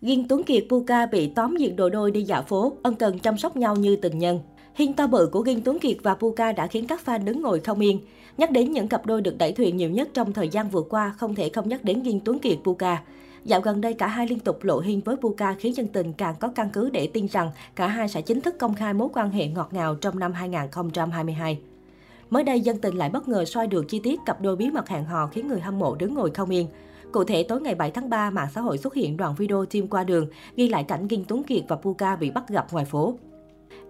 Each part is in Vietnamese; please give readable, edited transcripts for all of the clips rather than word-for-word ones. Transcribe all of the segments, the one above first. Nghiêm Tuấn Kiệt, Puka bị tóm diện đồ đôi đi dạo phố, ân cần chăm sóc nhau như tình nhân. Hình to bự của Nghiêm Tuấn Kiệt và Puka đã khiến các fan đứng ngồi không yên. Nhắc đến những cặp đôi được đẩy thuyền nhiều nhất trong thời gian vừa qua, không thể không nhắc đến Nghiêm Tuấn Kiệt, Puka. Dạo gần đây, cả hai liên tục lộ hình với Puka khiến dân tình càng có căn cứ để tin rằng cả hai sẽ chính thức công khai mối quan hệ ngọt ngào trong năm 2022. Mới đây, dân tình lại bất ngờ soi được chi tiết cặp đôi bí mật hẹn hò khiến người hâm mộ đứng ngồi không yên. Cụ thể, tối ngày 7 tháng 3, mạng xã hội xuất hiện đoạn video team qua đường ghi lại cảnh Nghiêm Tuấn Kiệt và Puka bị bắt gặp ngoài phố.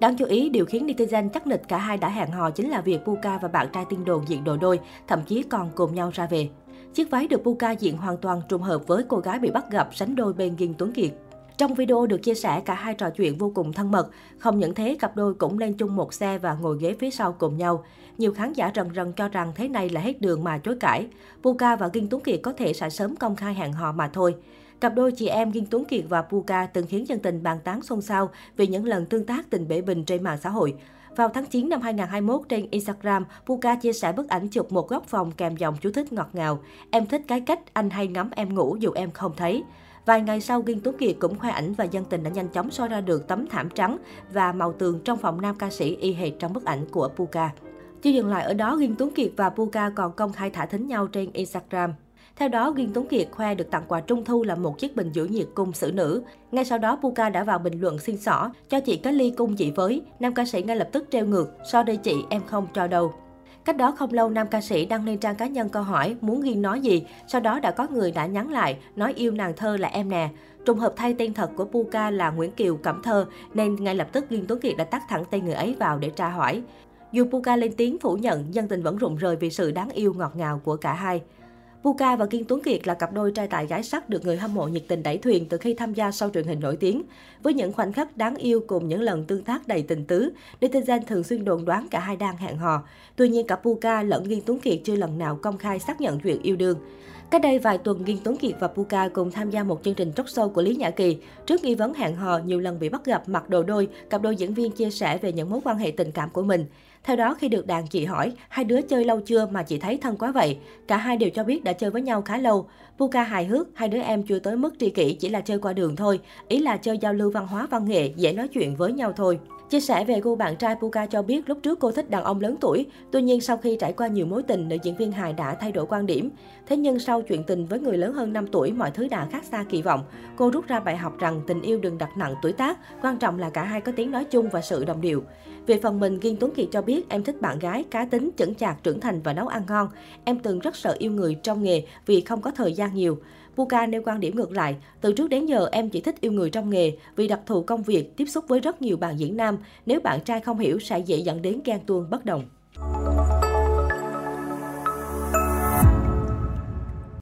Đáng chú ý, điều khiến netizen chắc nịch cả hai đã hẹn hò chính là việc Puka và bạn trai tin đồn diện đồ đôi, thậm chí còn cùng nhau ra về. Chiếc váy được Puka diện hoàn toàn trùng hợp với cô gái bị bắt gặp sánh đôi bên Nghiêm Tuấn Kiệt. Trong video được chia sẻ, cả hai trò chuyện vô cùng thân mật. Không những thế, cặp đôi cũng lên chung một xe và ngồi ghế phía sau cùng nhau. Nhiều khán giả rần rần cho rằng thế này là hết đường mà chối cãi. Puka và Nghiêm Tuấn Kiệt có thể sẽ sớm công khai hẹn hò mà thôi. Cặp đôi chị em Nghiêm Tuấn Kiệt và Puka từng khiến dân tình bàn tán xôn xao vì những lần tương tác tình bể bình trên mạng xã hội. Vào tháng 9 năm 2021, trên Instagram, Puka chia sẻ bức ảnh chụp một góc phòng kèm dòng chú thích ngọt ngào. Em thích cái cách anh hay ngắm em ngủ dù em không thấy. Vài ngày sau, Nghiêm Tuấn Kiệt cũng khoe ảnh và dân tình đã nhanh chóng soi ra được tấm thảm trắng và màu tường trong phòng nam ca sĩ y hệt trong bức ảnh của Puka. Chưa dừng lại ở đó, Nghiêm Tuấn Kiệt và Puka còn công khai thả thính nhau trên Instagram. Theo đó, Nghiêm Tuấn Kiệt khoe được tặng quà trung thu là một chiếc bình giữ nhiệt cung xử nữ. Ngay sau đó, Puka đã vào bình luận xin xỏ, cho chị cái ly cung chị với. Nam ca sĩ ngay lập tức treo ngược, so đây chị em không cho đâu. Cách đó không lâu, nam ca sĩ đăng lên trang cá nhân câu hỏi muốn Nghiêm nói gì, sau đó đã có người đã nhắn lại, nói yêu nàng Thơ là em nè. Trùng hợp thay, tên thật của Puka là Nguyễn Kiều Cẩm Thơ, nên ngay lập tức Nghiêm Tuấn Kiệt đã tắt thẳng tên người ấy vào để tra hỏi. Dù Puka lên tiếng phủ nhận, dân tình vẫn rụng rời vì sự đáng yêu ngọt ngào của cả hai. Puka và Nghiêm Tuấn Kiệt là cặp đôi trai tài gái sắc được người hâm mộ nhiệt tình đẩy thuyền từ khi tham gia show truyền hình nổi tiếng. Với những khoảnh khắc đáng yêu cùng những lần tương tác đầy tình tứ, netizen thường xuyên đồn đoán cả hai đang hẹn hò. Tuy nhiên, cả Puka lẫn Nghiêm Tuấn Kiệt chưa lần nào công khai xác nhận chuyện yêu đương. Cách đây vài tuần, Nghiêm Tuấn Kiệt và Puka cùng tham gia một chương trình talk show của Lý Nhã Kỳ. Trước nghi vấn hẹn hò, nhiều lần bị bắt gặp mặc đồ đôi, cặp đôi diễn viên chia sẻ về những mối quan hệ tình cảm của mình. Theo đó, khi được đàn chị hỏi, hai đứa chơi lâu chưa mà chị thấy thân quá vậy? Cả hai đều cho biết đã chơi với nhau khá lâu. Puka hài hước, hai đứa em chưa tới mức tri kỷ, chỉ là chơi qua đường thôi. Ý là chơi giao lưu văn hóa văn nghệ, dễ nói chuyện với nhau thôi. Chia sẻ về cô bạn trai, Puka cho biết lúc trước cô thích đàn ông lớn tuổi. Tuy nhiên, sau khi trải qua nhiều mối tình, nữ diễn viên hài đã thay đổi quan điểm. Thế nhưng sau chuyện tình với người lớn hơn 5 tuổi, mọi thứ đã khác xa kỳ vọng. Cô rút ra bài học rằng tình yêu đừng đặt nặng tuổi tác, quan trọng là cả hai có tiếng nói chung và sự đồng điệu. Về phần mình, Nghiêm Tuấn Kiệt cho biết em thích bạn gái, cá tính, chững chạc, trưởng thành và nấu ăn ngon. Em từng rất sợ yêu người trong nghề vì không có thời gian nhiều. Puka nêu quan điểm ngược lại, từ trước đến giờ em chỉ thích yêu người trong nghề vì đặc thù công việc, tiếp xúc với rất nhiều bạn diễn nam. Nếu bạn trai không hiểu sẽ dễ dẫn đến ghen tuông bất đồng.